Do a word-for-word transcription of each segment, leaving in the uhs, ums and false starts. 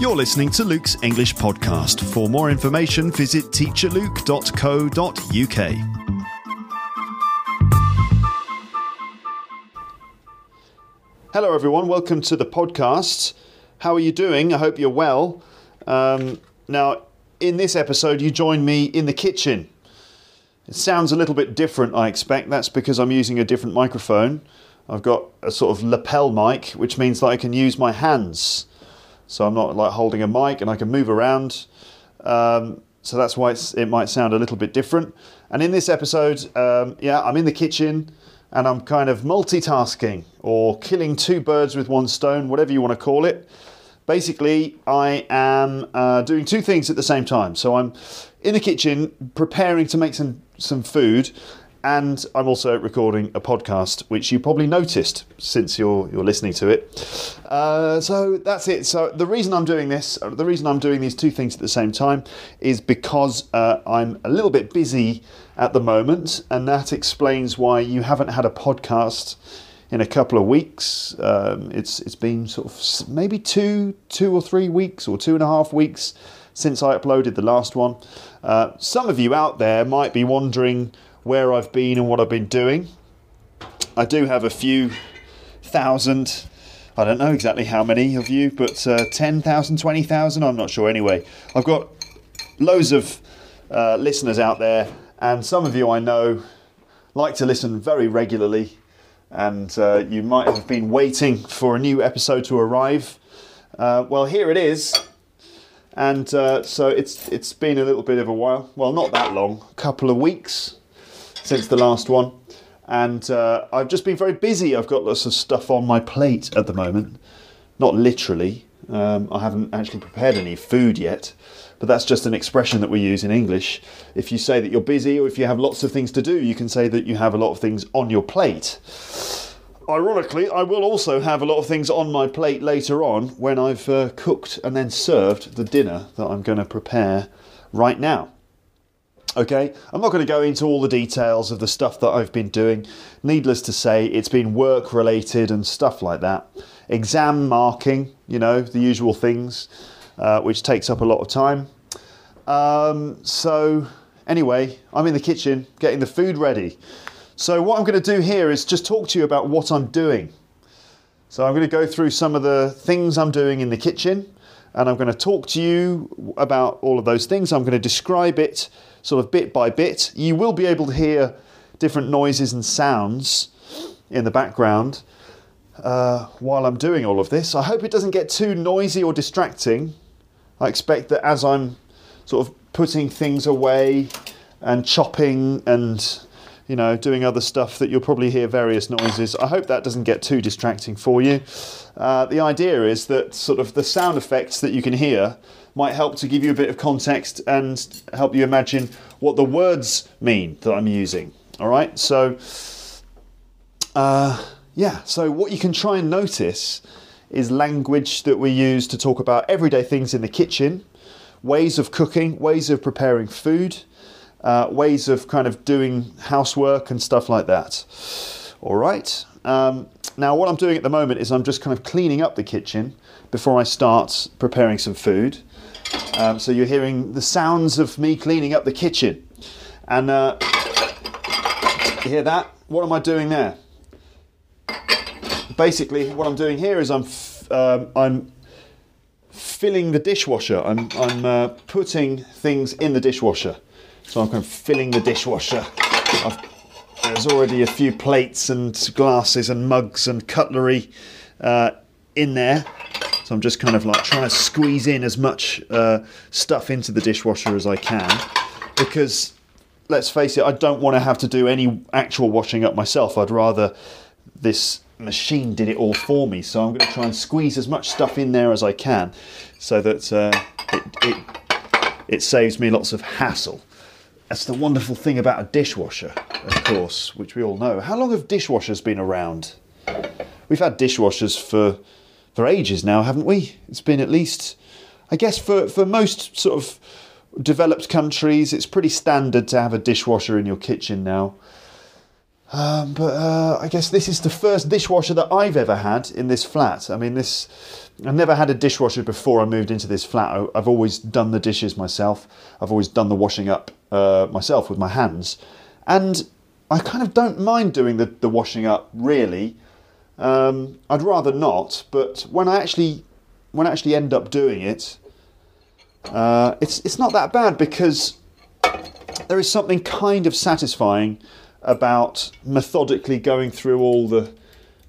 You're listening to Luke's English podcast. For more information, visit teacher luke dot co dot u k. Hello, everyone. Welcome to the podcast. How are you doing? I hope you're well. Um, now, in this episode, you join me in the kitchen. It sounds a little bit different, I expect. That's because I'm using a different microphone. I've got a sort of lapel mic, which means that I can use my hands. So I'm not like holding a mic and I can move around. Um, so that's why it's, it might sound a little bit different. And in this episode, um, yeah, I'm in the kitchen and I'm kind of multitasking or killing two birds with one stone, whatever you want to call it. Basically, I am uh, doing two things at the same time. So I'm in the kitchen preparing to make some, some food, and I'm also recording a podcast, which you probably noticed since you're you're listening to it. Uh, so that's it. So the reason I'm doing this, the reason I'm doing these two things at the same time is because uh, I'm a little bit busy at the moment, and that explains why you haven't had a podcast in a couple of weeks. Um, it's it's been sort of maybe two, two or three weeks or two and a half weeks since I uploaded the last one. Uh, some of you out there might be wondering where I've been and what I've been doing. I do have a few thousand, I don't know exactly how many of you, but uh, ten thousand, twenty thousand, I'm not sure anyway. I've got loads of uh, listeners out there, and some of you I know like to listen very regularly, and uh, you might have been waiting for a new episode to arrive. Uh, well, here it is. And uh, so it's it's been a little bit of a while. Well, not that long, a couple of weeks since the last one, and uh, I've just been very busy. I've got lots of stuff on my plate at the moment, not literally. Um, I haven't actually prepared any food yet, but that's just an expression that we use in English. If you say that you're busy or if you have lots of things to do, you can say that you have a lot of things on your plate. Ironically, I will also have a lot of things on my plate later on when I've uh, cooked and then served the dinner that I'm going to prepare right now. Okay, I'm not going to go into all the details of the stuff that I've been doing. Needless to say, it's been work related and stuff like that. Exam marking, you know, the usual things, uh, which takes up a lot of time. Um, so anyway, I'm in the kitchen getting the food ready. So what I'm going to do here is just talk to you about what I'm doing. So I'm going to go through some of the things I'm doing in the kitchen, and I'm going to talk to you about all of those things. I'm going to describe it sort of bit by bit. You will be able to hear different noises and sounds in the background uh, while I'm doing all of this. I hope it doesn't get too noisy or distracting. I expect that as I'm sort of putting things away and chopping and, you know, doing other stuff, that you'll probably hear various noises. I hope that doesn't get too distracting for you. Uh, the idea is that sort of the sound effects that you can hear might help to give you a bit of context and help you imagine what the words mean that I'm using. All right, so uh, yeah, so what you can try and notice is language that we use to talk about everyday things in the kitchen, ways of cooking, ways of preparing food, uh, ways of kind of doing housework and stuff like that. All right. Um, now what I'm doing at the moment is I'm just kind of cleaning up the kitchen before I start preparing some food. Um, so you're hearing the sounds of me cleaning up the kitchen. And uh, you hear that? What am I doing there? Basically, what I'm doing here is I'm f- um, I'm filling the dishwasher. I'm I'm uh, putting things in the dishwasher. So I'm kind of filling the dishwasher. I've, there's already a few plates and glasses and mugs and cutlery uh, in there. So I'm just kind of like trying to squeeze in as much uh, stuff into the dishwasher as I can, because let's face it, I don't want to have to do any actual washing up myself. I'd rather this machine did it all for me. So I'm going to try and squeeze as much stuff in there as I can so that uh, it, it, it saves me lots of hassle. That's the wonderful thing about a dishwasher, of course, which we all know. How long have dishwashers been around? We've had dishwashers for... for ages now, haven't we? It's been at least, I guess for, for most sort of developed countries, it's pretty standard to have a dishwasher in your kitchen now. Um, but uh, I guess this is the first dishwasher that I've ever had in this flat. I mean, this I never had a dishwasher before I moved into this flat. I, I've always done the dishes myself. I've always done the washing up uh, myself with my hands. And I kind of don't mind doing the, the washing up, really. Um, I'd rather not, but when I actually, when I actually end up doing it, uh, it's, it's not that bad, because there is something kind of satisfying about methodically going through all the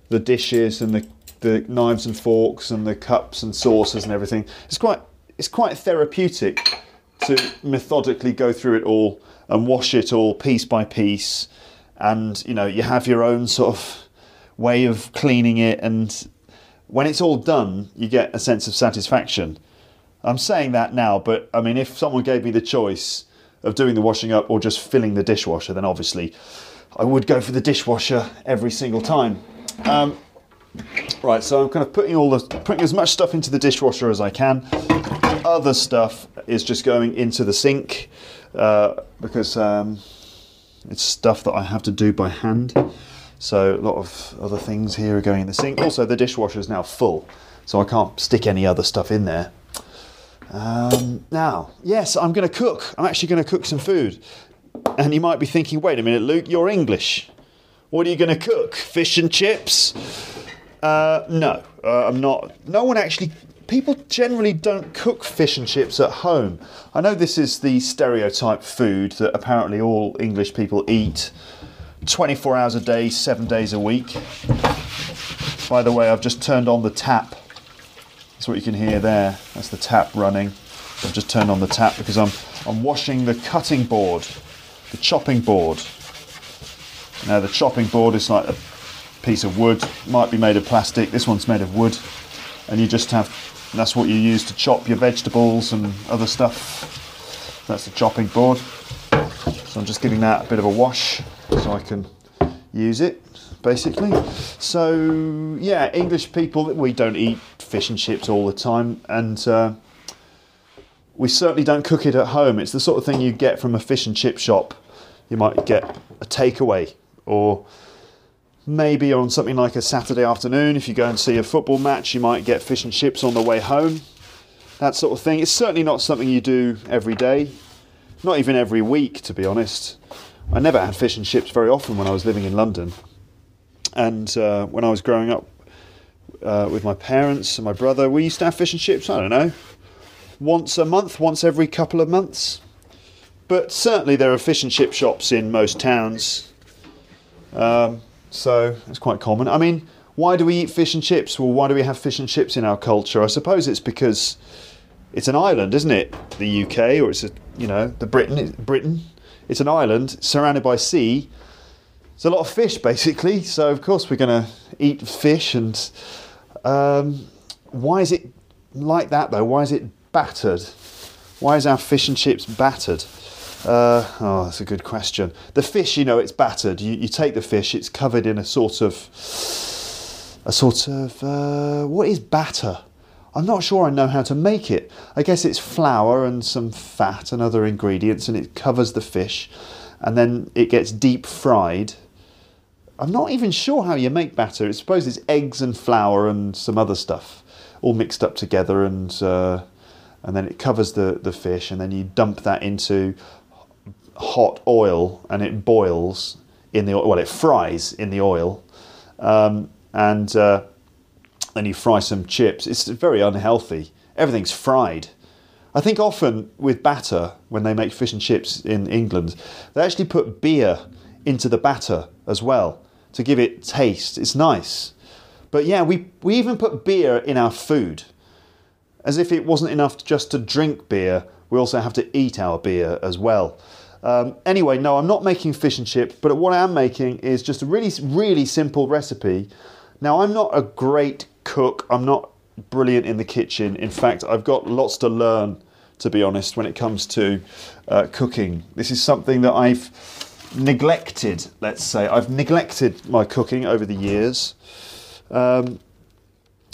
the dishes and the, the knives and forks and the cups and saucers and everything. It's quite it's quite therapeutic to methodically go through it all and wash it all piece by piece, and you know, you have your own sort of way of cleaning it, and when it's all done you get a sense of satisfaction. I'm saying that now, but I mean, if someone gave me the choice of doing the washing up or just filling the dishwasher, then obviously I would go for the dishwasher every single time. Um, right, so I'm kind of putting all the putting as much stuff into the dishwasher as I can. Other stuff is just going into the sink, uh, because um, it's stuff that I have to do by hand. So a lot of other things here are going in the sink. Also, the dishwasher is now full, so I can't stick any other stuff in there. Um, now, yes, I'm going to cook. I'm actually going to cook some food. And you might be thinking, wait a minute, Luke, you're English. What are you going to cook? Fish and chips? Uh, no, uh, I'm not. No one actually... People generally don't cook fish and chips at home. I know this is the stereotype food that apparently all English people eat twenty-four hours a day, seven days a week. By the way, I've just turned on the tap. That's what you can hear there. That's the tap running. I've just turned on the tap because I'm I'm washing the cutting board, the chopping board. Now the chopping board is like a piece of wood. Might be made of plastic. This one's made of wood, and you just have that's what you use to chop your vegetables and other stuff. That's the chopping board. So I'm just giving that a bit of a wash so I can use it, basically. So yeah, English people, we don't eat fish and chips all the time, and uh, we certainly don't cook it at home. It's the sort of thing you get from a fish and chip shop. You might get a takeaway, or maybe on something like a Saturday afternoon, if you go and see a football match, you might get fish and chips on the way home, that sort of thing. It's certainly not something you do every day, not even every week, to be honest. I never had fish and chips very often when I was living in London. And uh, when I was growing up uh, with my parents and my brother, we used to have fish and chips, I don't know, once a month, once every couple of months. But certainly there are fish and chip shops in most towns. Um, so it's quite common. I mean, why do we eat fish and chips? Well, why do we have fish and chips in our culture? I suppose it's because it's an island, isn't it? The U K, or it's, a, you know, the Britain, Britain. It's an island surrounded by sea. It's a lot of fish, basically, so of course we're going to eat fish. And um, why is it like that, though? Why is it battered? Why is our fish and chips battered? Uh, oh, that's a good question. The fish, you know, it's battered. You, you take the fish, it's covered in a sort of... a sort of... Uh, what is batter? I'm not sure I know how to make it. I guess it's flour and some fat and other ingredients, and it covers the fish, and then it gets deep fried. I'm not even sure how you make batter. I suppose it's eggs and flour and some other stuff all mixed up together, and uh, and then it covers the, the fish, and then you dump that into hot oil, and it boils in the oil. Well, it fries in the oil, um, and uh, then you fry some chips. It's very unhealthy. Everything's fried. I think often with batter, when they make fish and chips in England, they actually put beer into the batter as well to give it taste. It's nice. But yeah, we, we even put beer in our food. As if it wasn't enough just to drink beer, we also have to eat our beer as well. Um, anyway, no, I'm not making fish and chips, but what I am making is just a really, really simple recipe. Now, I'm not a great cook. I'm not brilliant in the kitchen. In fact, I've got lots to learn, to be honest, when it comes to uh, cooking. This is something that I've neglected, let's say. I've neglected my cooking over the years. Um,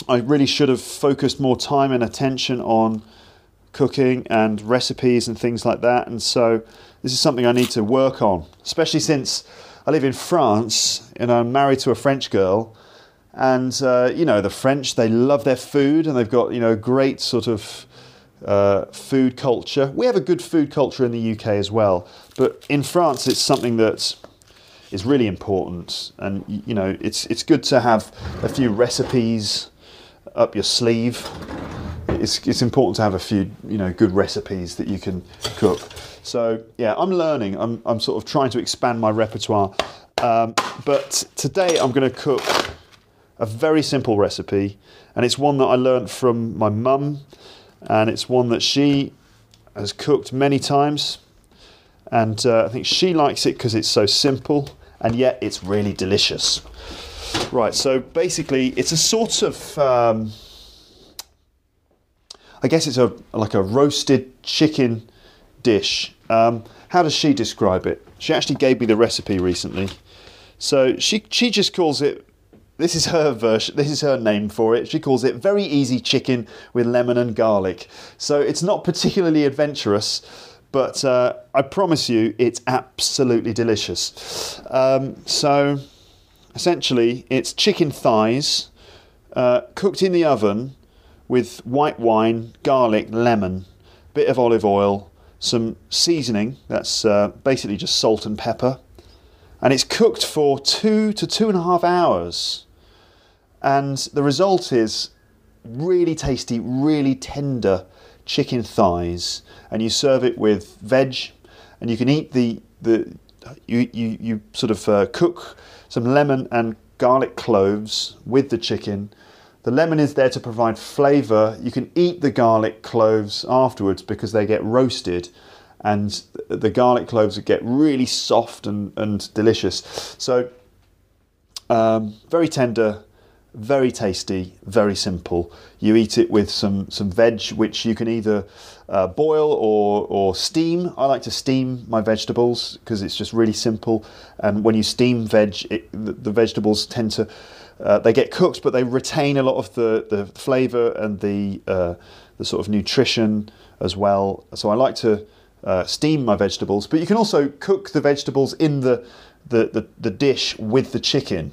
I really should have focused more time and attention on cooking and recipes and things like that. And so this is something I need to work on, especially since I live in France, and I'm married to a French girl. And, uh, you know, the French, they love their food, and they've got, you know, great sort of uh, food culture. We have a good food culture in the U K as well. But in France, it's something that is really important. And, you know, it's it's good to have a few recipes up your sleeve. It's it's important to have a few, you know, good recipes that you can cook. So, yeah, I'm learning. I'm, I'm sort of trying to expand my repertoire. Um, but today I'm going to cook a very simple recipe, and it's one that I learned from my mum, and it's one that she has cooked many times, and uh, I think she likes it because it's so simple, and yet it's really delicious. Right, so basically it's a sort of, um, I guess it's a like a roasted chicken dish. Um, how does she describe it? She actually gave me the recipe recently. So she she just calls it, this is her version, this is her name for it. She calls it very easy chicken with lemon and garlic. So it's not particularly adventurous, but uh, I promise you it's absolutely delicious. Um, so essentially it's chicken thighs uh, cooked in the oven with white wine, garlic, lemon, bit of olive oil, some seasoning, that's uh, basically just salt and pepper. And it's cooked for two to two and a half hours. And the result is really tasty, really tender chicken thighs, and you serve it with veg, and you can eat the the you you, you sort of uh, cook some lemon and garlic cloves with the chicken. The lemon is there to provide flavour. You can eat the garlic cloves afterwards because they get roasted, and the garlic cloves get really soft and, and delicious. So um, very tender, very tasty, very simple. You eat it with some, some veg, which you can either uh, boil or, or steam. I like to steam my vegetables because it's just really simple. And when you steam veg, it, the, the vegetables tend to, uh, they get cooked, but they retain a lot of the, the flavour and the, uh, the sort of nutrition as well. So I like to Uh, steam my vegetables, but you can also cook the vegetables in the, the, the, the dish with the chicken,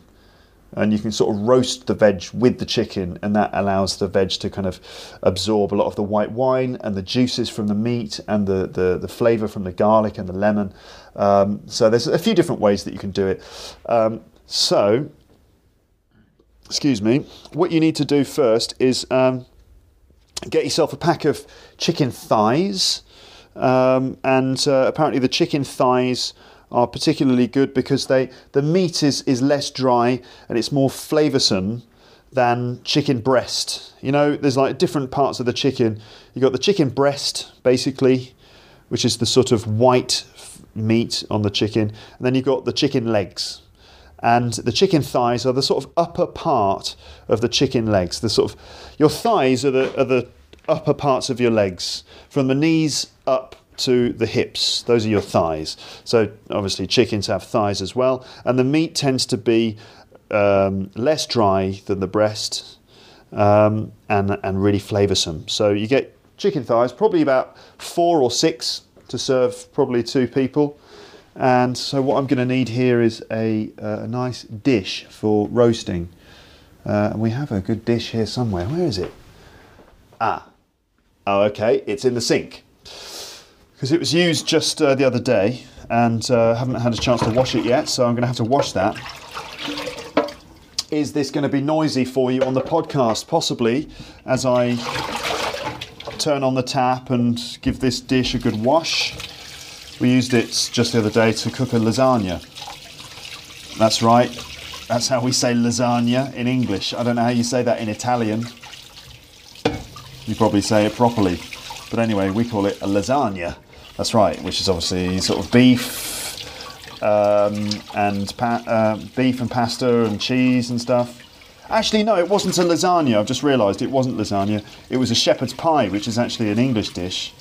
and you can sort of roast the veg with the chicken, and that allows the veg to kind of absorb a lot of the white wine and the juices from the meat and the, the, the flavour from the garlic and the lemon. Um, so there's a few different ways that you can do it. Um, so, excuse me, what you need to do first is um, get yourself a pack of chicken thighs. Um, and uh, apparently the chicken thighs are particularly good because they the meat is, is less dry and it's more flavoursome than chicken breast. You know, there's like different parts of the chicken. You've got the chicken breast, basically, which is the sort of white f- meat on the chicken. And then you've got the chicken legs. And the chicken thighs are the sort of upper part of the chicken legs. The sort of, your thighs are the are the upper parts of your legs, from the knees up to the hips. Those are your thighs. So obviously chickens have thighs as well, and the meat tends to be um, less dry than the breast, um, and and really flavoursome. So you get chicken thighs, probably about four or six to serve probably two people. And so what I'm going to need here is a, a nice dish for roasting, uh, and we have a good dish here somewhere. Where is it? Ah. Oh, okay, it's in the sink, because it was used just uh, the other day, and uh, haven't had a chance to wash it yet, so I'm going to have to wash that. Is this going to be noisy for you on the podcast? Possibly, as I turn on the tap and give this dish a good wash. We used it just the other day to cook a lasagna. That's right, that's how we say lasagna in English. I don't know how you say that in Italian. You probably say it properly, but anyway, we call it a lasagna. That's right, which is obviously sort of beef um, and pa- uh, beef and pasta and cheese and stuff. Actually, no, it wasn't a lasagna. I've just realised it wasn't lasagna. It was a shepherd's pie, which is actually an English dish,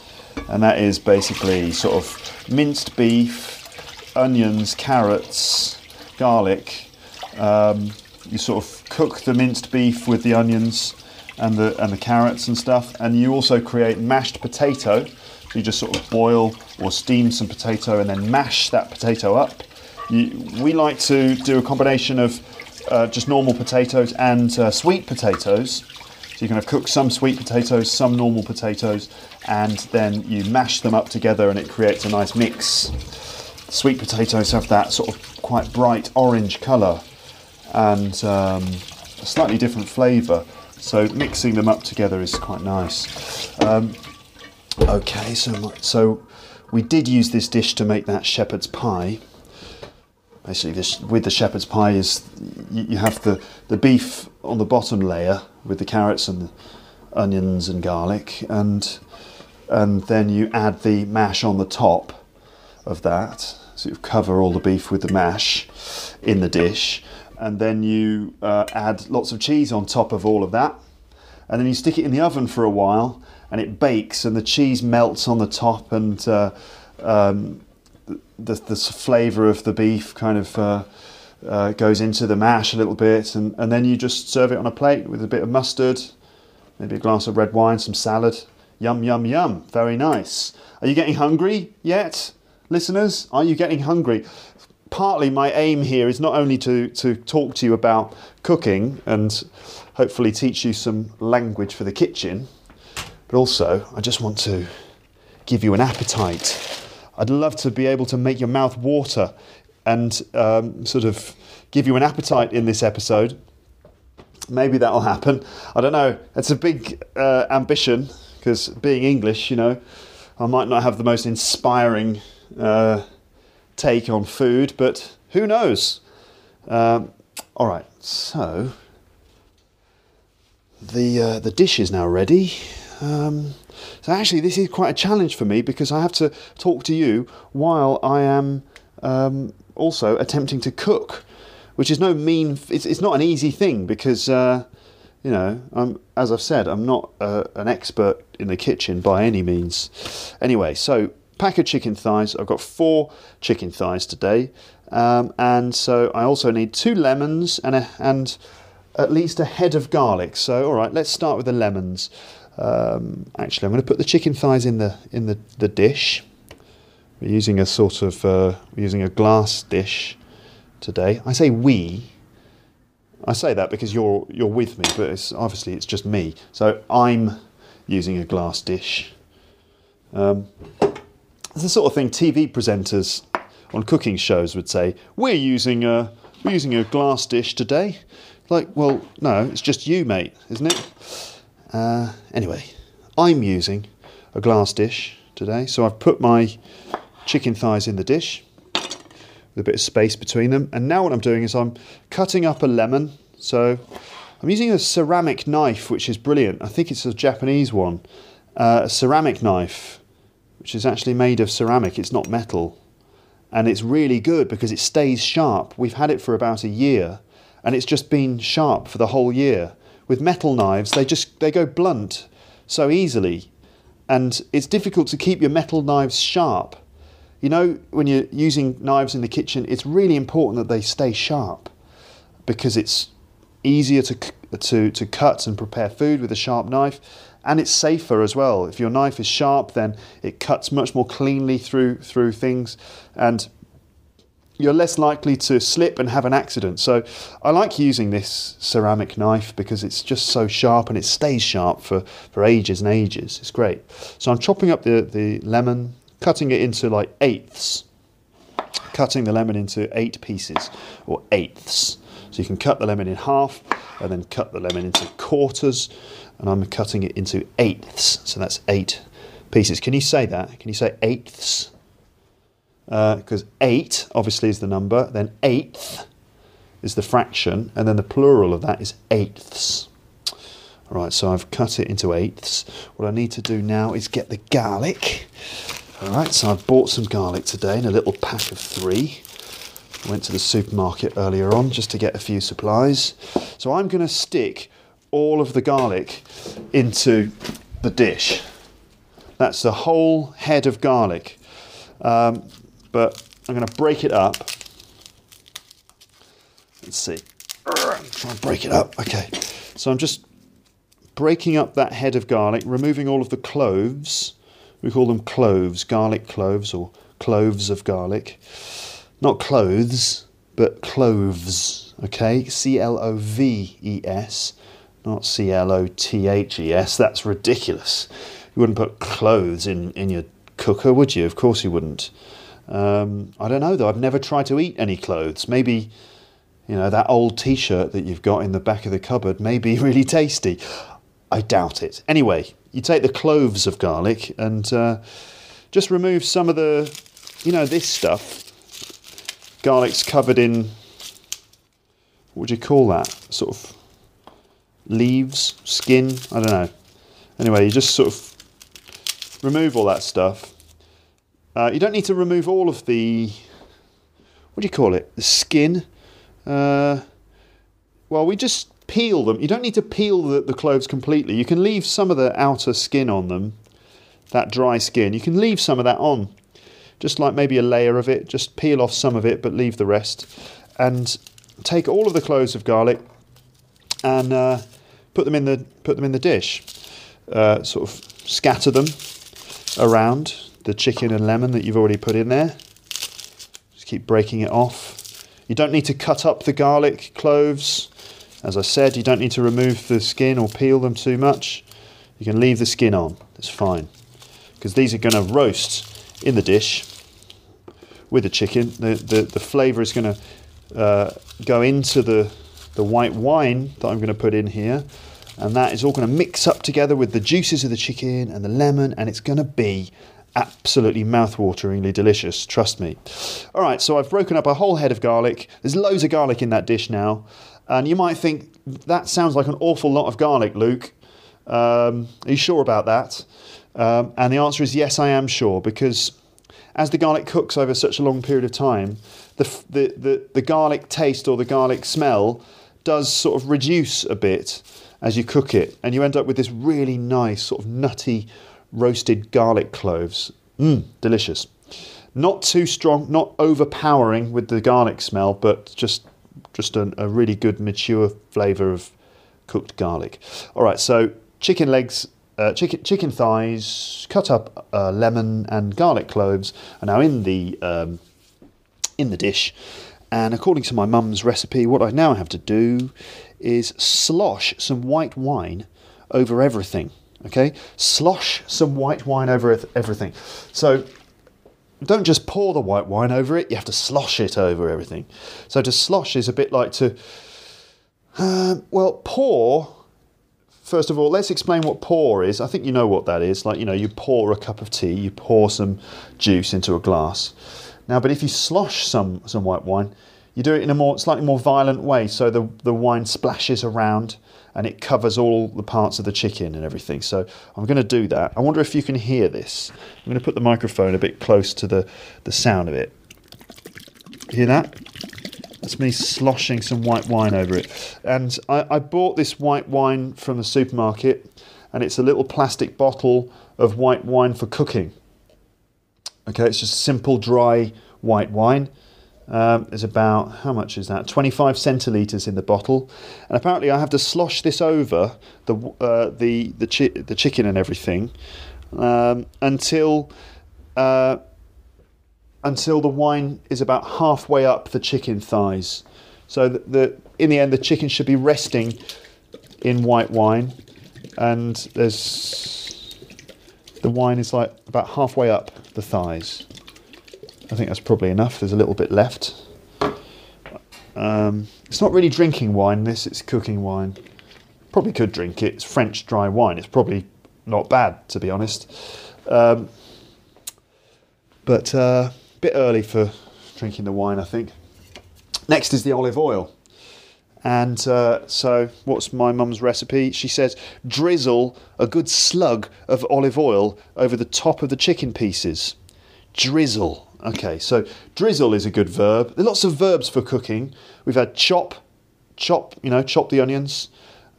and that is basically sort of minced beef, onions, carrots, garlic. Um, you sort of cook the minced beef with the onions and the and the carrots and stuff, and you also create mashed potato. So you just sort of boil or steam some potato and then mash that potato up You, we like to do a combination of uh, just normal potatoes and uh, sweet potatoes. So you're going to cook some sweet potatoes, some normal potatoes, and then you mash them up together and it creates a nice mix. Sweet potatoes have that sort of quite bright orange colour and um, a slightly different flavour. So mixing them up together is quite nice. Um, okay, so, so we did use this dish to make that shepherd's pie. Basically, this, with the shepherd's pie is you, you have the, the beef on the bottom layer with the carrots and the onions and garlic, and and then you add the mash on the top of that. So you cover all the beef with the mash in the dish, and then you uh, add lots of cheese on top of all of that, and then you stick it in the oven for a while, and it bakes, and the cheese melts on the top, and uh, um, the, the flavour of the beef kind of uh, uh, goes into the mash a little bit, and, and then you just serve it on a plate with a bit of mustard, maybe a glass of red wine, some salad. Yum, yum, yum. Very nice. Are you getting hungry yet? Listeners, are you getting hungry? Partly my aim here is not only to, to talk to you about cooking and hopefully teach you some language for the kitchen, but also I just want to give you an appetite. I'd love to be able to make your mouth water and um, sort of give you an appetite in this episode. Maybe that'll happen. I don't know. It's a big uh, ambition because being English, you know, I might not have the most inspiring uh, take on food, but who knows? Um, all right. So the uh, the dish is now ready. Um, so actually, this is quite a challenge for me because I have to talk to you while I am um, also attempting to cook, which is no mean. It's, it's not an easy thing because uh, you know, I'm, as I've said, I'm not uh, an expert in the kitchen by any means. Anyway, so pack of chicken thighs. I've got four chicken thighs today, um, and so I also need two lemons and a, and at least a head of garlic. So all right, let's start with the lemons. Um, actually, I'm going to put the chicken thighs in the in the, the dish. We're using a sort of uh, we're using a glass dish today. I say we. I say that because you're you're with me, but it's obviously it's just me. So I'm using a glass dish. Um, it's the sort of thing T V presenters on cooking shows would say. We're using a we're using a glass dish today. Like, well, no, it's just you, mate, isn't it? Uh, anyway, I'm using a glass dish today, so I've put my chicken thighs in the dish with a bit of space between them, and now what I'm doing is I'm cutting up a lemon. So I'm using a ceramic knife, which is brilliant. I think it's a Japanese one, uh, a ceramic knife, which is actually made of ceramic. It's not metal, and it's really good because it stays sharp. We've had it for about a year, and it's just been sharp for the whole year. With metal knives, they just they go blunt so easily, and it's difficult to keep your metal knives sharp. You know, when you're using knives in the kitchen, it's really important that they stay sharp because it's easier to to to cut and prepare food with a sharp knife, and it's safer as well. If your knife is sharp, then it cuts much more cleanly through through things, and you're less likely to slip and have an accident. So I like using this ceramic knife because it's just so sharp and it stays sharp for, for ages and ages. It's great. So I'm chopping up the, the lemon, cutting it into like eighths, cutting the lemon into eight pieces or eighths. So you can cut the lemon in half and then cut the lemon into quarters, and I'm cutting it into eighths. So that's eight pieces. Can you say that? Can you say eighths? Because uh, eight obviously is the number, then eighth is the fraction, and then the plural of that is eighths. All right, so I've cut it into eighths. What I need to do now is get the garlic. All right, so I bought some garlic today in a little pack of three. I went to the supermarket earlier on just to get a few supplies. So I'm going to stick all of the garlic into the dish. That's the whole head of garlic. Um, but I'm going to break it up. Let's see. Try and break it up. Okay. So I'm just breaking up that head of garlic, removing all of the cloves. We call them cloves, garlic cloves or cloves of garlic. not clothes, but cloves, okay? C L O V E S, not C L O T H E S. That's ridiculous. You wouldn't put clothes in, in your cooker, would you? Of course you wouldn't. Um, I don't know, though. I've never tried to eat any clothes. Maybe, you know, that old T-shirt that you've got in the back of the cupboard may be really tasty. I doubt it. Anyway, you take the cloves of garlic and uh, just remove some of the, you know, this stuff. Garlic's covered in, what would you call that? Sort of leaves, skin, I don't know. Anyway, you just sort of remove all that stuff. Uh, you don't need to remove all of the, what do you call it? The skin. Uh, well, we just peel them. You don't need to peel the, the cloves completely. You can leave some of the outer skin on them, that dry skin. You can leave some of that on, just like maybe a layer of it. Just peel off some of it, but leave the rest. And take all of the cloves of garlic and uh, put them in the put them in the dish. Uh, sort of scatter them around the chicken and lemon that you've already put in there. Just keep breaking it off. You don't need to cut up the garlic cloves. As I said, you don't need to remove the skin or peel them too much. You can leave the skin on, it's fine. Because these are going to roast in the dish with the chicken. The, the, the flavour is going to uh, go into the, the white wine that I'm going to put in here. And that is all going to mix up together with the juices of the chicken and the lemon, and it's going to be absolutely mouthwateringly delicious, trust me. All right, so I've broken up a whole head of garlic. There's loads of garlic in that dish now. And you might think, that sounds like an awful lot of garlic, Luke. Um, are you sure about that? Um, and the answer is yes, I am sure, because as the garlic cooks over such a long period of time, the, the, the, the garlic taste or the garlic smell does sort of reduce a bit as you cook it, and you end up with this really nice sort of nutty roasted garlic cloves. Mmm, delicious. Not too strong, not overpowering with the garlic smell, but just just a, a really good mature flavour of cooked garlic. All right, so chicken legs, uh, chicken chicken thighs, cut up uh, lemon and garlic cloves are now in the um, in the dish. And according to my mum's recipe, what I now have to do is slosh some white wine over everything, okay? Slosh some white wine over everything. So don't just pour the white wine over it, you have to slosh it over everything. So to slosh is a bit like to, uh, well, pour, first of all, let's explain what pour is. I think you know what that is. Like, you know, you pour a cup of tea, you pour some juice into a glass. Now, but if you slosh some, some white wine, you do it in a more slightly more violent way, so the, the wine splashes around and it covers all the parts of the chicken and everything. So I'm going to do that. I wonder if you can hear this. I'm going to put the microphone a bit close to the, the sound of it. Hear that? That's me sloshing some white wine over it. And I, I bought this white wine from the supermarket, and it's a little plastic bottle of white wine for cooking. Okay, it's just simple, dry white wine. Um, there's about, how much is that? twenty-five centilitres in the bottle. And apparently I have to slosh this over the uh, the the, chi the chicken and everything um, until uh, until the wine is about halfway up the chicken thighs. So that the, in the end, the chicken should be resting in white wine. And there's... the wine is like about halfway up the thighs. I think that's probably enough. There's a little bit left. Um, it's not really drinking wine, this. It's cooking wine. Probably could drink it. It's French dry wine. It's probably not bad, to be honest. Um, but a uh, bit early for drinking the wine, I think. Next is the olive oil. And uh, so what's my mum's recipe? She says, drizzle a good slug of olive oil over the top of the chicken pieces. Drizzle. Okay, so drizzle is a good verb. There are lots of verbs for cooking. We've had chop, chop, you know, chop the onions.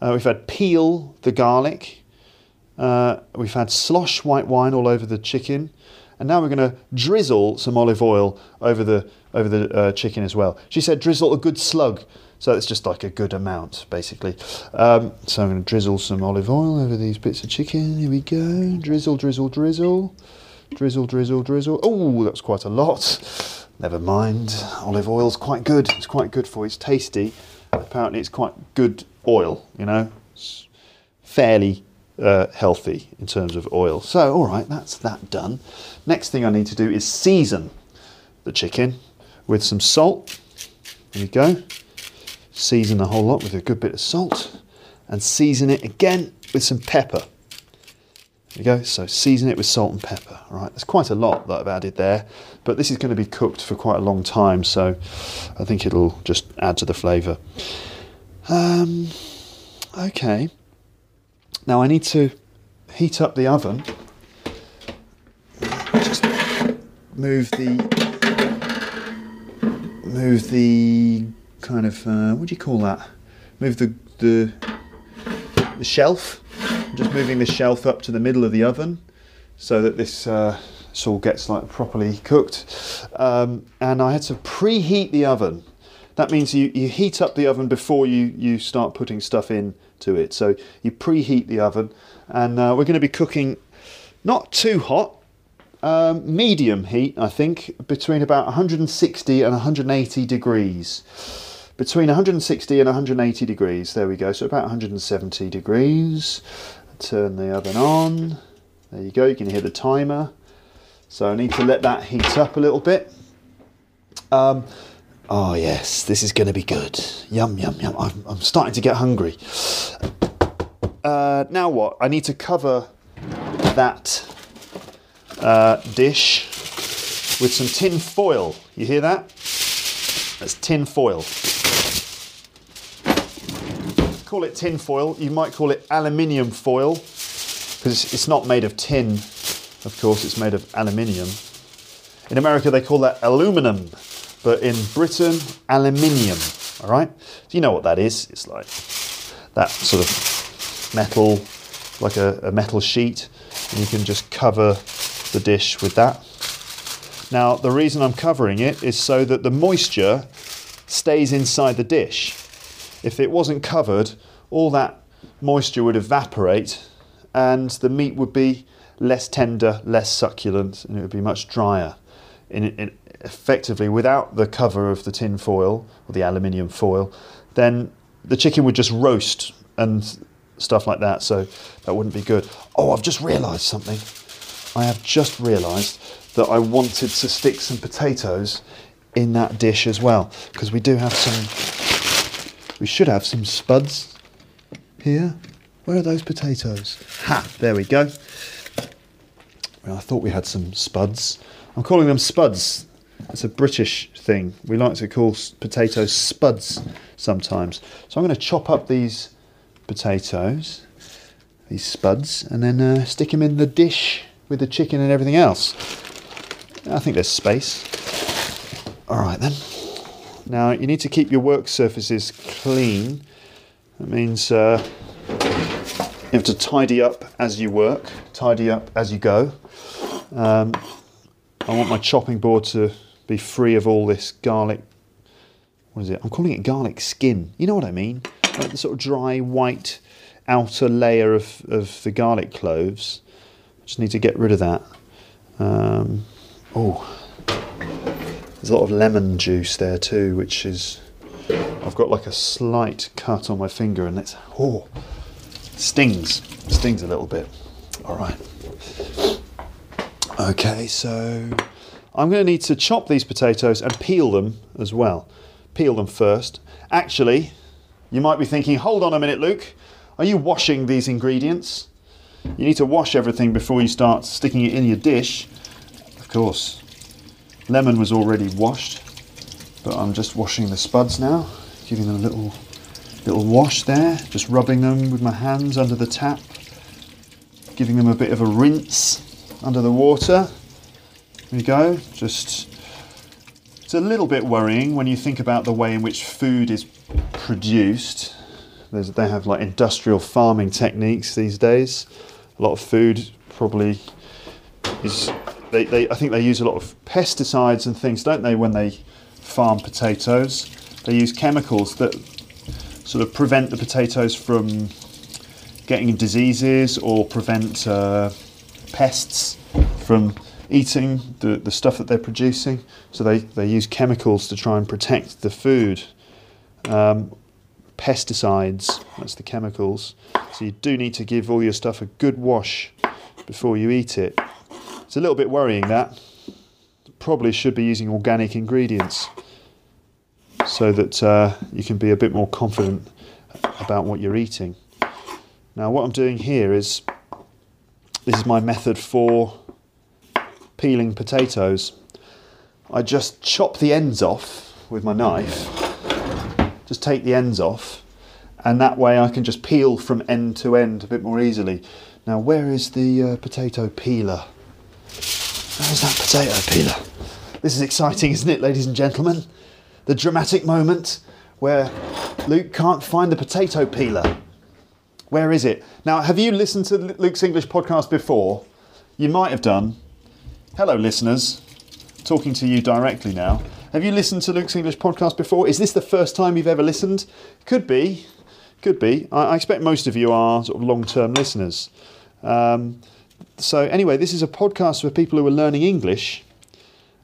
Uh, we've had peel the garlic. Uh, we've had slosh white wine all over the chicken. And now we're going to drizzle some olive oil over the, over the uh, chicken as well. She said drizzle a good slug. So it's just like a good amount, basically. Um, so I'm going to drizzle some olive oil over these bits of chicken. Here we go. Drizzle, drizzle, drizzle. Drizzle, drizzle, drizzle. Oh, that's quite a lot. Never mind, olive oil's quite good. It's quite good for you. It's tasty. Apparently it's quite good oil, you know. It's fairly uh, healthy in terms of oil. So, all right, that's that done. Next thing I need to do is season the chicken with some salt. There we go. Season the whole lot with a good bit of salt and season it again with some pepper. There you go, so season it with salt and pepper. All right, there's quite a lot that I've added there, but this is going to be cooked for quite a long time, so I think it'll just add to the flavour. Um, okay, now I need to heat up the oven. Just move the, move the kind of, uh, what do you call that? Move the, the, the shelf. Just moving the shelf up to the middle of the oven so that this uh, all gets like properly cooked. Um, and I had to preheat the oven. That means you, you heat up the oven before you, you start putting stuff in to it. So you preheat the oven, and uh, we're going to be cooking not too hot, um, medium heat, I think, between about one hundred sixty and one hundred eighty degrees. Between one hundred sixty and one hundred eighty degrees, there we go, so about one hundred seventy degrees. Turn the oven on, there you go, you can hear the timer. So I need to let that heat up a little bit. Um, oh yes, this is going to be good. Yum, yum, yum, I'm, I'm starting to get hungry. Uh, now what? I need to cover that uh, dish with some tin foil. You hear that? That's tin foil. Call it tin foil, you might call it aluminium foil, because it's not made of tin, of course, it's made of aluminium. In America they call that aluminum, but in Britain, aluminium, all right? Do you know what that is? It's like that sort of metal, like a, a metal sheet, and you can just cover the dish with that. Now, the reason I'm covering it is so that the moisture stays inside the dish. If it wasn't covered, all that moisture would evaporate and the meat would be less tender, less succulent, and it would be much drier. In, in, effectively, without the cover of the tin foil or the aluminium foil, then the chicken would just roast and stuff like that, so that wouldn't be good. Oh, I've just realised something. I have just realised that I wanted to stick some potatoes in that dish as well, because we do have some... We should have some spuds here. Where are those potatoes? Ha, there we go. Well, I thought we had some spuds. I'm calling them spuds. It's a British thing. We like to call potatoes spuds sometimes. So I'm going to chop up these potatoes, these spuds, and then uh, stick them in the dish with the chicken and everything else. I think there's space. All right then. Now, you need to keep your work surfaces clean. That means uh, you have to tidy up as you work, tidy up as you go. Um, I want my chopping board to be free of all this garlic. What is it? I'm calling it garlic skin. You know what I mean? Like the sort of dry, white, outer layer of, of the garlic cloves. I just need to get rid of that. Um, oh. There's a lot of lemon juice there too, which is, I've got like a slight cut on my finger and it's, oh, stings, stings a little bit. All right. Okay, so I'm gonna need to chop these potatoes and peel them as well. Peel them first. Actually, you might be thinking, hold on a minute, Luke, are you washing these ingredients? You need to wash everything before you start sticking it in your dish, of course. Lemon was already washed, but I'm just washing the spuds now, giving them a little little wash there, just rubbing them with my hands under the tap, giving them a bit of a rinse under the water. There you go. Just, it's a little bit worrying when you think about the way in which food is produced. There's, they have like industrial farming techniques these days. A lot of food probably is... They, they, I think they use a lot of pesticides and things, don't they, when they farm potatoes? They use chemicals that sort of prevent the potatoes from getting diseases or prevent uh, pests from eating the, the stuff that they're producing. So they, they use chemicals to try and protect the food. Um, pesticides, that's the chemicals. So you do need to give all your stuff a good wash before you eat it. It's a little bit worrying that. Probably should be using organic ingredients so that uh, you can be a bit more confident about what you're eating. Now what I'm doing here is, this is my method for peeling potatoes. I just chop the ends off with my knife, just take the ends off, and that way I can just peel from end to end a bit more easily. Now where is the uh, potato peeler? Where's that potato peeler? This is exciting, isn't it, ladies and gentlemen? The dramatic moment where Luke can't find the potato peeler. Where is it? Now, have you listened to Luke's English podcast before? You might have done. Hello, listeners. Talking to you directly now. Have you listened to Luke's English podcast before? Is this the first time you've ever listened? Could be. Could be. I, I expect most of you are sort of long-term listeners. Um, so anyway, this is a podcast for people who are learning English.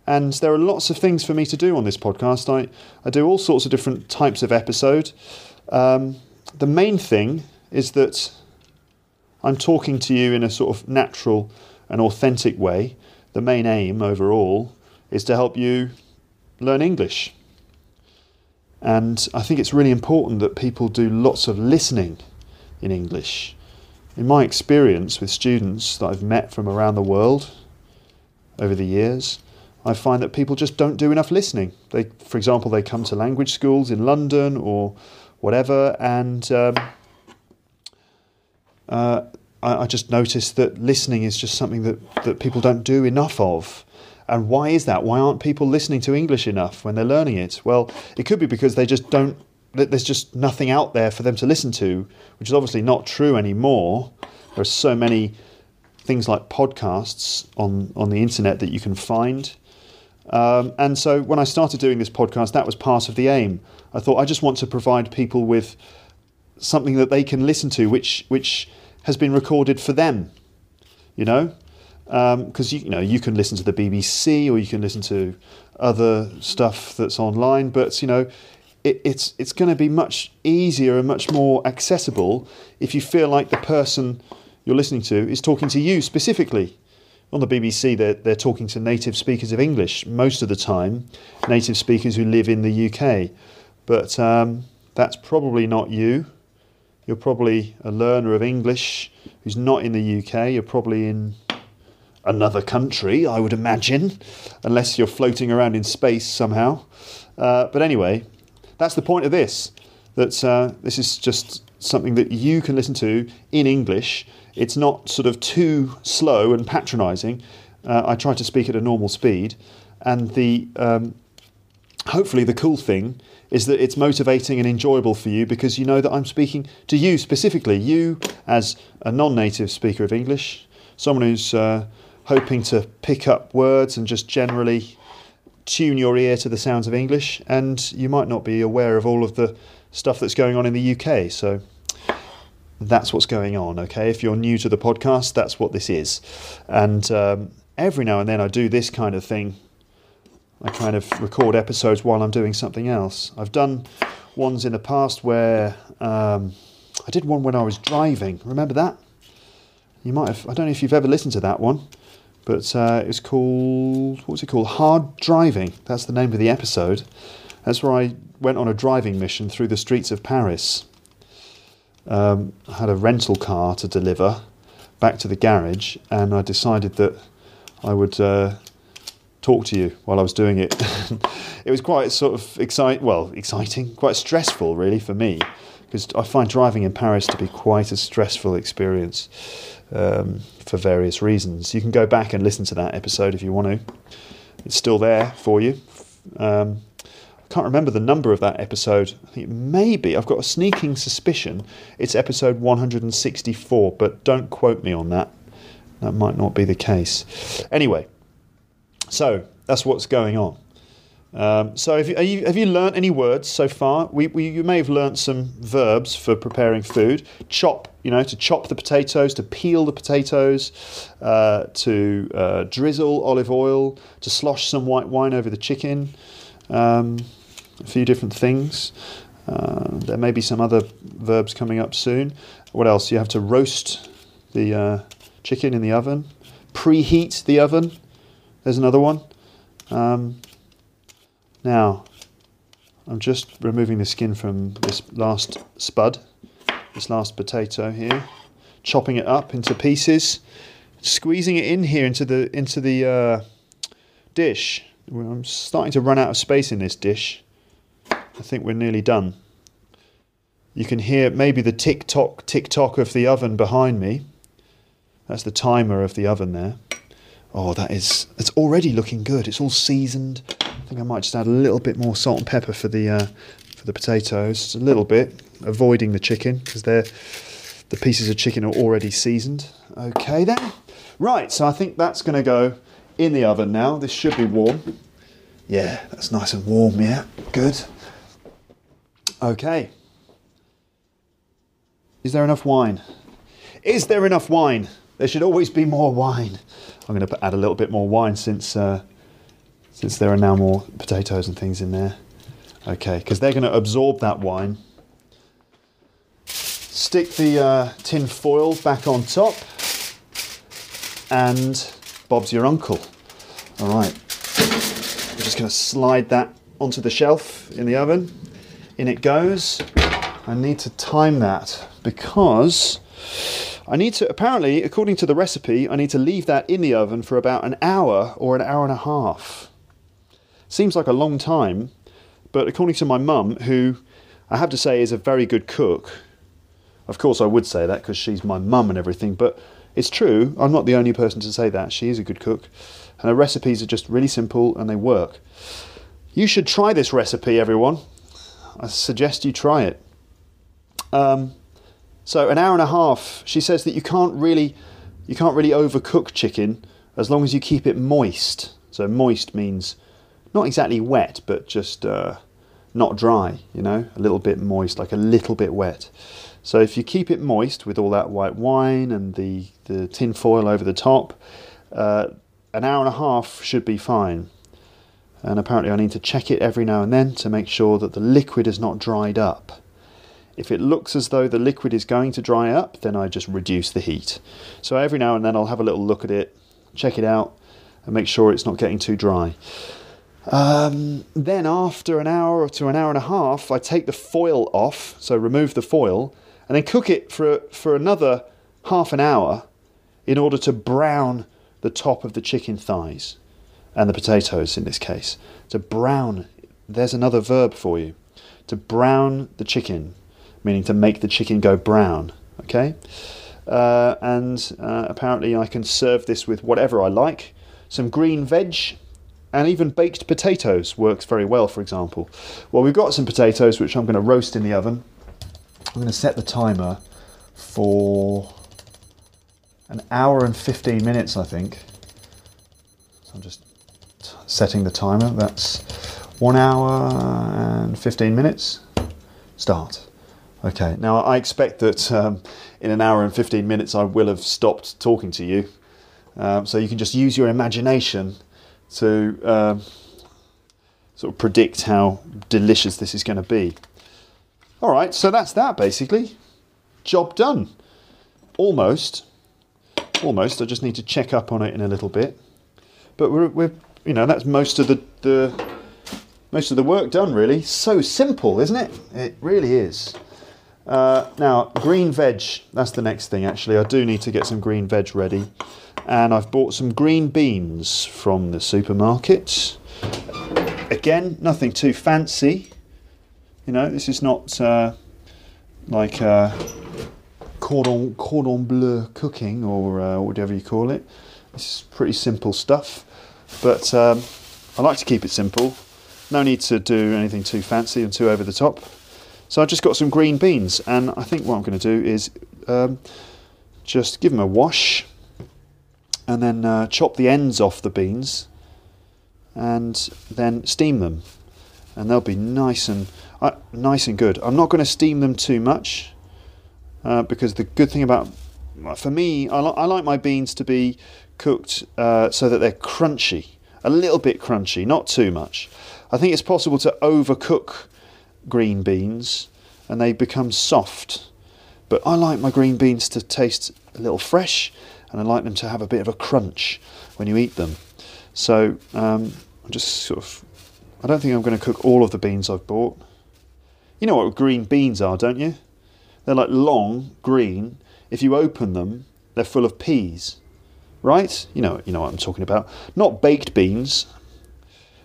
And there are lots of things for me to do on this podcast. I, I do all sorts of different types of episode. Um, the main thing is that I'm talking to you in a sort of natural and authentic way. The main aim overall is to help you learn English. And I think it's really important that people do lots of listening in English. In my experience with students that I've met from around the world over the years, I find that people just don't do enough listening. They, for example, they come to language schools in London or whatever, and um, uh, I, I just noticed that listening is just something that, that people don't do enough of. And why is that? Why aren't people listening to English enough when they're learning it? Well, it could be because they just don't, there's just nothing out there for them to listen to, which is obviously not true anymore. There are so many things like podcasts on, on the internet that you can find. Um, and so when I started doing this podcast, that was part of the aim. I thought, I just want to provide people with something that they can listen to, which which has been recorded for them, you know, because, um, you, you know, you can listen to the B B C or you can listen to other stuff that's online. But, you know, it, it's, it's going to be much easier and much more accessible if you feel like the person you're listening to is talking to you specifically. On the B B C, they're, they're talking to native speakers of English most of the time, native speakers who live in the U K. But um, that's probably not you. You're probably a learner of English who's not in the U K. You're probably in another country, I would imagine, unless you're floating around in space somehow. Uh, but anyway, that's the point of this, that uh, this is just something that you can listen to in English. It's not sort of too slow and patronising. Uh, I try to speak at a normal speed. And the um, hopefully the cool thing is that it's motivating and enjoyable for you, because you know that I'm speaking to you specifically. You, as a non-native speaker of English, someone who's uh, hoping to pick up words and just generally tune your ear to the sounds of English. And you might not be aware of all of the stuff that's going on in the U K. So that's what's going on, okay? If you're new to the podcast, that's what this is. And um, every now and then I do this kind of thing. I kind of record episodes while I'm doing something else. I've done ones in the past where um, I did one when I was driving. Remember that? You might have, I don't know if you've ever listened to that one, but uh, it's called, what's it called? Hard Driving. That's the name of the episode. That's where I went on a driving mission through the streets of Paris. Um, I had a rental car to deliver back to the garage, and I decided that I would uh, talk to you while I was doing it. It was quite sort of exciting, well, exciting, quite stressful really for me, because I find driving in Paris to be quite a stressful experience um, for various reasons. You can go back and listen to that episode if you want to. It's still there for you. Um, can't remember the number of that episode. I think maybe, I've got a sneaking suspicion it's episode one hundred sixty-four, but don't quote me on that. That might not be the case. Anyway, so that's what's going on. Um, so have you, are you, have you learnt any words so far? We, we, you may have learnt some verbs for preparing food. Chop, you know, to chop the potatoes, to peel the potatoes, uh, to uh, drizzle olive oil, to slosh some white wine over the chicken, um, a few different things. Uh, there may be some other verbs coming up soon. What else? You have to roast the uh, chicken in the oven. Preheat the oven. There's another one. Um, now, I'm just removing the skin from this last spud, this last potato here, chopping it up into pieces, squeezing it in here into the into the uh, dish. I'm starting to run out of space in this dish. I think we're nearly done. You can hear maybe the tick-tock, tick-tock of the oven behind me. That's the timer of the oven there. Oh, that is, it's already looking good. It's all seasoned. I think I might just add a little bit more salt and pepper for the uh, for the potatoes, just a little bit, avoiding the chicken because they're the pieces of chicken are already seasoned. Okay then. Right, so I think that's going to go in the oven now. This should be warm. Yeah, that's nice and warm, yeah. Good. Okay. Is there enough wine? Is there enough wine? There should always be more wine. I'm going to add a little bit more wine since uh, since there are now more potatoes and things in there. Okay, because they're going to absorb that wine. Stick the uh, tin foil back on top. And Bob's your uncle. All right. I'm just going to slide that onto the shelf in the oven. In it goes. I need to time that because I need to, apparently, according to the recipe, I need to leave that in the oven for about an hour or an hour and a half. Seems like a long time, but according to my mum, who I have to say is a very good cook, of course I would say that because she's my mum and everything, but it's true, I'm not the only person to say that. She is a good cook, and her recipes are just really simple and they work. You should try this recipe, everyone. I suggest you try it. Um... So an hour and a half, she says that you can't really you can't really overcook chicken as long as you keep it moist. So moist means not exactly wet, but just uh, not dry, you know, a little bit moist, like a little bit wet. So if you keep it moist with all that white wine and the, the tin foil over the top, uh, an hour and a half should be fine. And apparently I need to check it every now and then to make sure that the liquid is not dried up. If it looks as though the liquid is going to dry up, then I just reduce the heat. So every now and then I'll have a little look at it, check it out, and make sure it's not getting too dry. Um, then after an hour to an hour and a half, I take the foil off, so remove the foil, and then cook it for, for another half an hour in order to brown the top of the chicken thighs, and the potatoes in this case. To brown, there's another verb for you, to brown the chicken. Meaning to make the chicken go brown, okay? Uh, and uh, apparently I can serve this with whatever I like. Some green veg and even baked potatoes works very well, for example. Well, we've got some potatoes which I'm going to roast in the oven. I'm going to set the timer for an hour and fifteen minutes, I think. So I'm just t- setting the timer. That's one hour and fifteen minutes. Start. Okay, now I expect that um, in an hour and fifteen minutes I will have stopped talking to you. Um, so you can just use your imagination to um, sort of predict how delicious this is going to be. All right, so that's that basically. Job done. Almost. Almost. I just need to check up on it in a little bit. But we're, we're you know, that's most of the, the, most of the work done really. So simple, isn't it? It really is. Uh, now, green veg, that's the next thing actually. I do need to get some green veg ready. And I've bought some green beans from the supermarket. Again, nothing too fancy. You know, this is not uh, like uh, cordon, cordon bleu cooking or uh, whatever you call it. It's pretty simple stuff. But um, I like to keep it simple. No need to do anything too fancy and too over the top. So I've just got some green beans, and I think what I'm going to do is um, just give them a wash and then uh, chop the ends off the beans and then steam them, and they'll be nice and uh, nice and good. I'm not going to steam them too much, uh, because the good thing about, for me, I, li I like my beans to be cooked uh, so that they're crunchy, a little bit crunchy, not too much. I think it's possible to overcook green beans and they become soft, but I like my green beans to taste a little fresh, and I like them to have a bit of a crunch when you eat them. So um, I'm just sort of, I don't think I'm going to cook all of the beans I've bought. You know what green beans are, don't you? They're like long, green. If you open them, they're full of peas, right? You know, you know what I'm talking about. Not baked beans.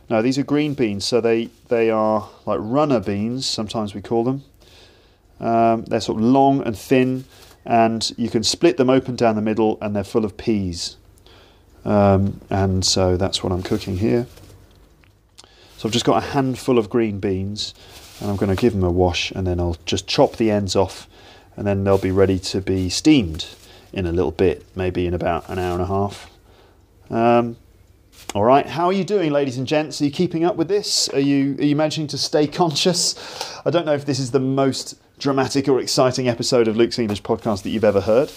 No, these are green beans, so they, they are like runner beans, sometimes we call them. Um, they're sort of long and thin, and you can split them open down the middle and they're full of peas. Um, and so that's what I'm cooking here. So I've just got a handful of green beans, and I'm going to give them a wash, and then I'll just chop the ends off, and then they'll be ready to be steamed in a little bit, maybe in about an hour and a half. Um, all right, how are you doing, ladies and gents? Are you keeping up with this? Are you, are you managing to stay conscious? I don't know if this is the most dramatic or exciting episode of Luke's English Podcast that you've ever heard,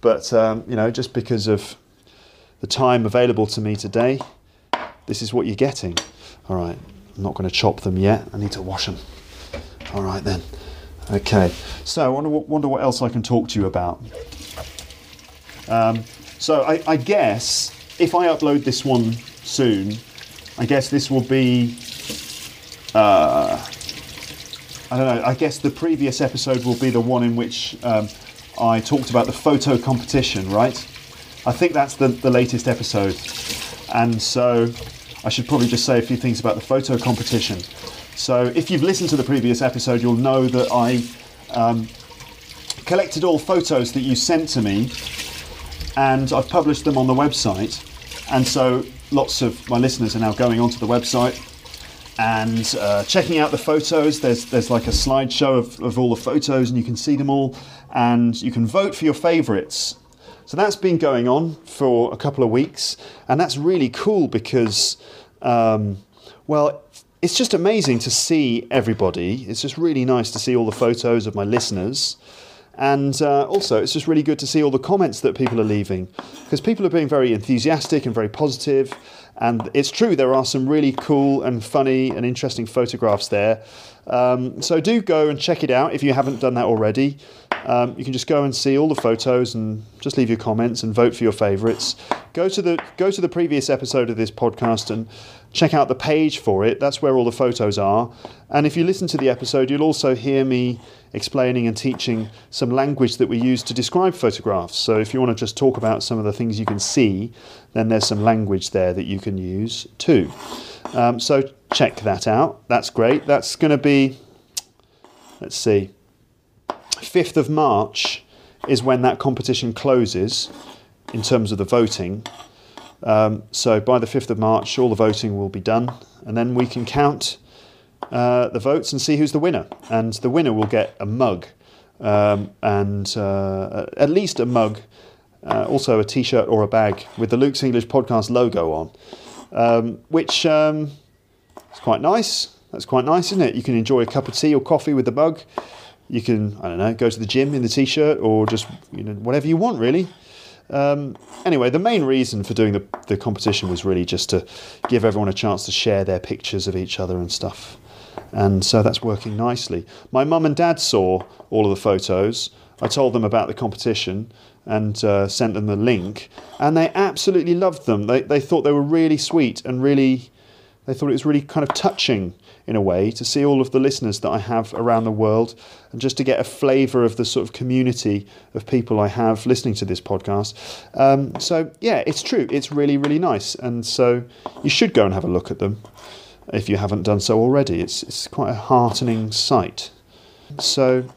but um, you know, just because of the time available to me today, this is what you're getting. All right, I'm not going to chop them yet. I need to wash them. All right then. Okay, so I wonder, wonder what else I can talk to you about. Um, so I, I guess if I upload this one soon, I guess this will be, uh, I don't know, I guess the previous episode will be the one in which um, I talked about the photo competition, right? I think that's the, the latest episode. And so I should probably just say a few things about the photo competition. So if you've listened to the previous episode, you'll know that I um, collected all photos that you sent to me, and I've published them on the website. And so lots of my listeners are now going onto the website and uh, checking out the photos. There's there's like a slideshow of, of all the photos, and you can see them all, and you can vote for your favourites. So that's been going on for a couple of weeks, and that's really cool because, um, well, it's just amazing to see everybody. It's just really nice to see all the photos of my listeners. And uh, also, it's just really good to see all the comments that people are leaving, because people are being very enthusiastic and very positive. And it's true, there are some really cool and funny and interesting photographs there. Um, so do go and check it out if you haven't done that already. Um, you can just go and see all the photos and just leave your comments and vote for your favourites. Go to the go to the previous episode of this podcast and check out the page for it. That's where all the photos are. And if you listen to the episode, you'll also hear me explaining and teaching some language that we use to describe photographs. So if you want to just talk about some of the things you can see, then there's some language there that you can use too. Um, so check that out. That's great. That's going to be, let's see, fifth of March is when that competition closes in terms of the voting. Um, so by the fifth of March, all the voting will be done, and then we can count uh, the votes and see who's the winner. And the winner will get a mug, um, and uh, at least a mug, uh, also a T-shirt or a bag with the Luke's English Podcast logo on, um, which um, is quite nice. That's quite nice, isn't it? You can enjoy a cup of tea or coffee with the mug. You can, I don't know, go to the gym in the T-shirt, or just, you know, whatever you want, really. Um, anyway, the main reason for doing the, the competition was really just to give everyone a chance to share their pictures of each other and stuff. And so that's working nicely. My mum and dad saw all of the photos. I told them about the competition and uh, sent them the link. And they absolutely loved them. They, they thought they were really sweet, and really, they thought it was really kind of touching in a way to see all of the listeners that I have around the world, and just to get a flavour of the sort of community of people I have listening to this podcast. Um, so yeah, it's true. It's really, really nice. And so you should go and have a look at them if you haven't done so already. It's, it's quite a heartening sight. So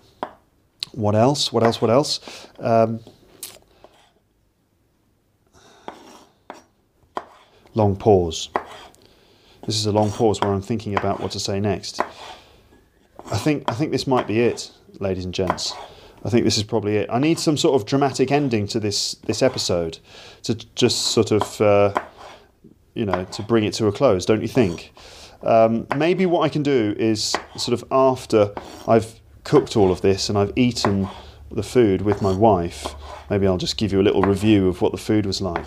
what else? What else? What else? Um, long pause. This is a long pause where I'm thinking about what to say next. I think I think this might be it, ladies and gents. I think this is probably it. I need some sort of dramatic ending to this this episode, to just sort of uh, you know, to bring it to a close, don't you think? Um, maybe what I can do is sort of after I've cooked all of this and I've eaten the food with my wife, maybe I'll just give you a little review of what the food was like.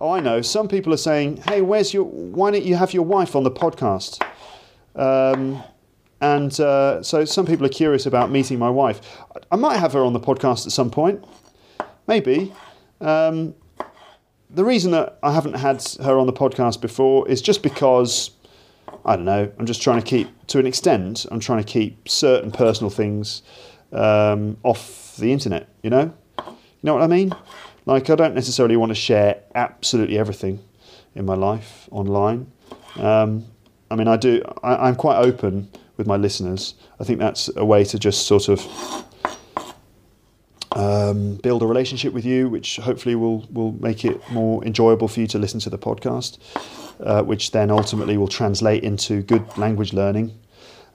Oh, I know. Some people are saying, hey, where's your, why don't you have your wife on the podcast? Um, and uh, so some people are curious about meeting my wife. I might have her on the podcast at some point. Maybe. Um, the reason that I haven't had her on the podcast before is just because, I don't know, I'm just trying to keep, to an extent, I'm trying to keep certain personal things um, off the internet, you know? You know what I mean? Like, I don't necessarily want to share absolutely everything in my life online. Um, I mean, I do, I, I'm quite open with my listeners. I think that's a way to just sort of um, build a relationship with you, which hopefully will, will make it more enjoyable for you to listen to the podcast, uh, which then ultimately will translate into good language learning.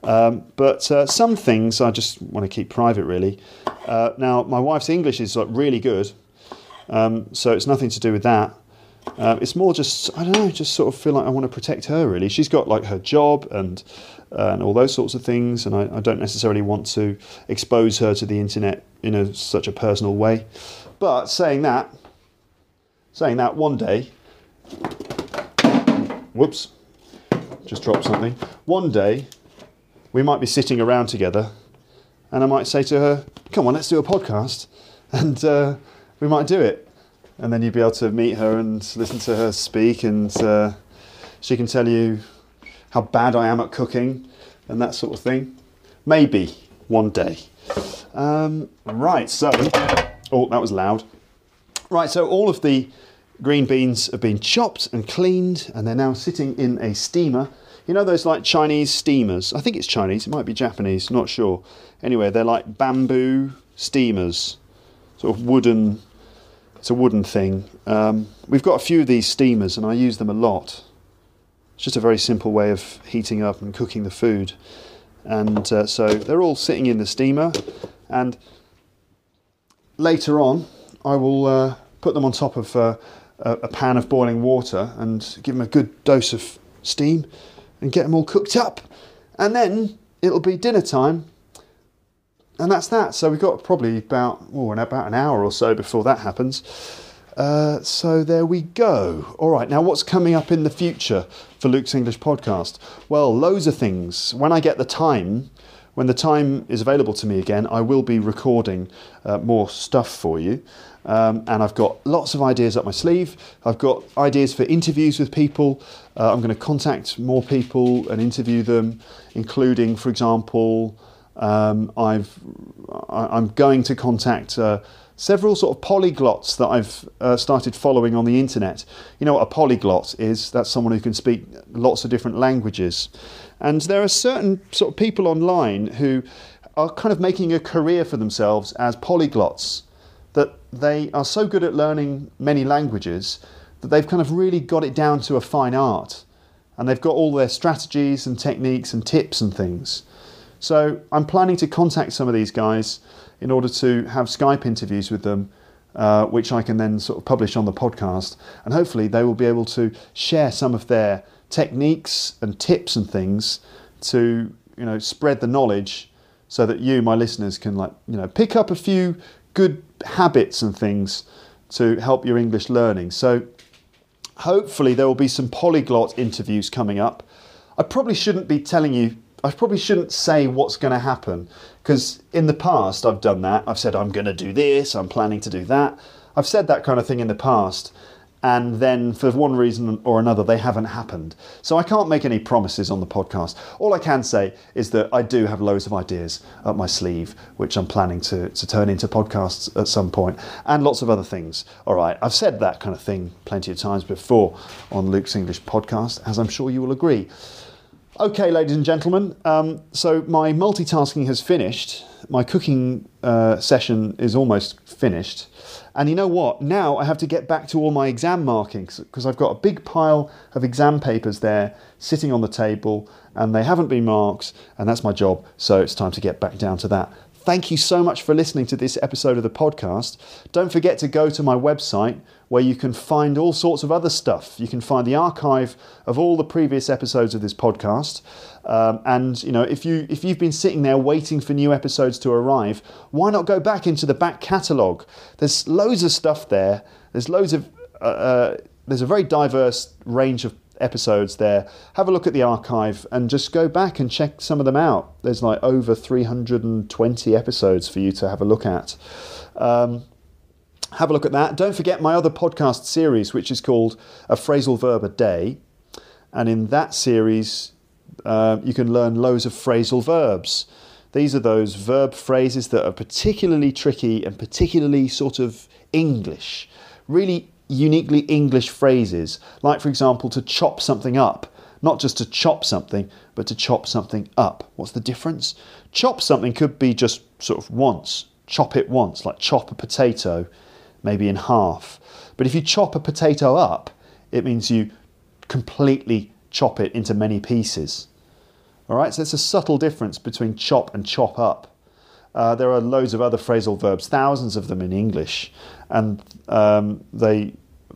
Um, but uh, some things I just want to keep private, really. Uh, now, my wife's English is like really good. Um, so it's nothing to do with that. Uh, it's more just, I don't know, just sort of feel like I want to protect her, really. She's got like her job and uh, and all those sorts of things, and I, I don't necessarily want to expose her to the internet in a, such a personal way. But saying that, saying that one day, whoops, just dropped something. One day, we might be sitting around together, and I might say to her, come on, let's do a podcast, and... Uh, we might do it, and then you'd be able to meet her and listen to her speak, and uh, she can tell you how bad I am at cooking and that sort of thing. Maybe one day. Um, right, so... Oh, that was loud. Right, so all of the green beans have been chopped and cleaned, and they're now sitting in a steamer. You know those, like, Chinese steamers? I think it's Chinese. It might be Japanese. Not sure. Anyway, they're like bamboo steamers. Sort of wooden... It's a wooden thing. Um, we've got a few of these steamers and I use them a lot. It's just a very simple way of heating up and cooking the food. And uh, so they're all sitting in the steamer, and later on I will uh, put them on top of uh, a, a pan of boiling water and give them a good dose of steam and get them all cooked up. And then it'll be dinner time. And that's that. So we've got probably about oh, about an hour or so before that happens. Uh, so there we go. All right, now what's coming up in the future for Luke's English Podcast? Well, loads of things. When I get the time, when the time is available to me again, I will be recording uh, more stuff for you. Um, and I've got lots of ideas up my sleeve. I've got ideas for interviews with people. Uh, I'm going to contact more people and interview them, including, for example... Um, I've, I'm going to contact uh, several sort of polyglots that I've uh, started following on the internet. You know what a polyglot is? That's someone who can speak lots of different languages. And there are certain sort of people online who are kind of making a career for themselves as polyglots, that they are so good at learning many languages that they've kind of really got it down to a fine art. And they've got all their strategies and techniques and tips and things. So I'm planning to contact some of these guys in order to have Skype interviews with them, uh, which I can then sort of publish on the podcast. And hopefully they will be able to share some of their techniques and tips and things to, you know, spread the knowledge so that you, my listeners, can, like, you know, pick up a few good habits and things to help your English learning. So hopefully there will be some polyglot interviews coming up. I probably shouldn't be telling you I probably shouldn't say what's going to happen, because in the past I've done that. I've said, I'm going to do this, I'm planning to do that. I've said that kind of thing in the past, and then for one reason or another they haven't happened. So I can't make any promises on the podcast. All I can say is that I do have loads of ideas up my sleeve, which I'm planning to, to turn into podcasts at some point, and lots of other things. All right, I've said that kind of thing plenty of times before on Luke's English Podcast, as I'm sure you will agree. Okay, ladies and gentlemen, um, so my multitasking has finished. My cooking uh, session is almost finished. And you know what? Now I have to get back to all my exam markings, because I've got a big pile of exam papers there sitting on the table, and they haven't been marked, and that's my job, so it's time to get back down to that. Thank you so much for listening to this episode of the podcast. Don't forget to go to my website where you can find all sorts of other stuff. You can find the archive of all the previous episodes of this podcast. Um, and, you know, if, you, if you've been sitting there waiting for new episodes to arrive, why not go back into the back catalogue? There's loads of stuff there. There's loads of... Uh, uh, there's a very diverse range of episodes there. Have a look at the archive and just go back and check some of them out. There's like over three hundred twenty episodes for you to have a look at. Um, have a look at that. Don't forget my other podcast series, which is called A Phrasal Verb a Day. And in that series, uh, you can learn loads of phrasal verbs. These are those verb phrases that are particularly tricky and particularly sort of English. Really uniquely English phrases, like, for example, to chop something up. Not just to chop something, but to chop something up. What's the difference? Chop something could be just sort of once. Chop it once, like chop a potato, maybe in half. But if you chop a potato up, it means you completely chop it into many pieces. All right, so it's a subtle difference between chop and chop up. Uh, there are loads of other phrasal verbs, thousands of them in English, and um, they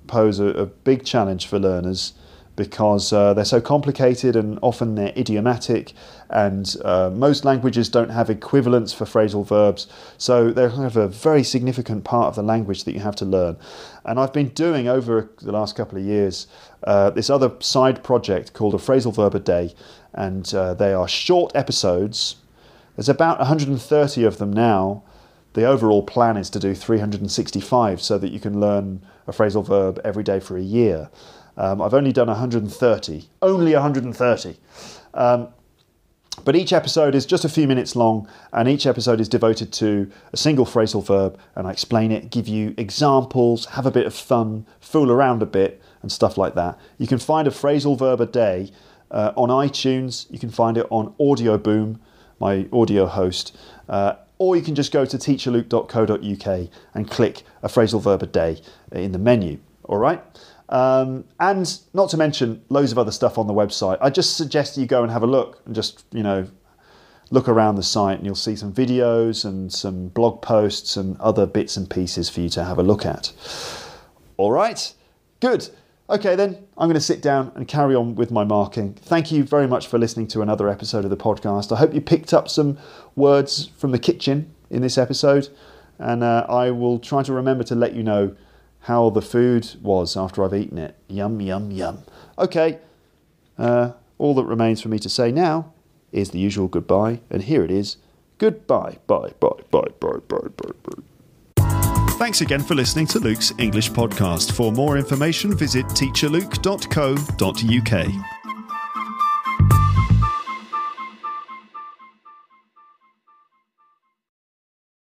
pose a, a big challenge for learners because uh, they're so complicated and often they're idiomatic, and uh, most languages don't have equivalents for phrasal verbs, so they're kind of a very significant part of the language that you have to learn. And I've been doing over the last couple of years uh, this other side project called A Phrasal Verb a Day, and uh, they are short episodes. There's about one hundred thirty of them now. The overall plan is to do three hundred sixty-five so that you can learn a phrasal verb every day for a year. Um, I've only done one hundred thirty. Only one hundred thirty. Um, but each episode is just a few minutes long, and each episode is devoted to a single phrasal verb, and I explain it, give you examples, have a bit of fun, fool around a bit, and stuff like that. You can find A Phrasal Verb a Day uh, on iTunes. You can find it on Audioboom, my audio host, uh, or you can just go to teacher luke dot co dot u k and click A Phrasal Verb a Day in the menu, all right? Um, and not to mention loads of other stuff on the website. I just suggest you go and have a look and just, you know, look around the site, and you'll see some videos and some blog posts and other bits and pieces for you to have a look at. All right, good. Okay then, I'm going to sit down and carry on with my marking. Thank you very much for listening to another episode of the podcast. I hope you picked up some words from the kitchen in this episode, and uh, I will try to remember to let you know how the food was after I've eaten it. Yum, yum, yum. Okay, uh, all that remains for me to say now is the usual goodbye, and here it is. Goodbye, bye, bye, bye, bye, bye, bye, bye. Thanks again for listening to Luke's English podcast. For more information, visit teacher luke dot co dot u k.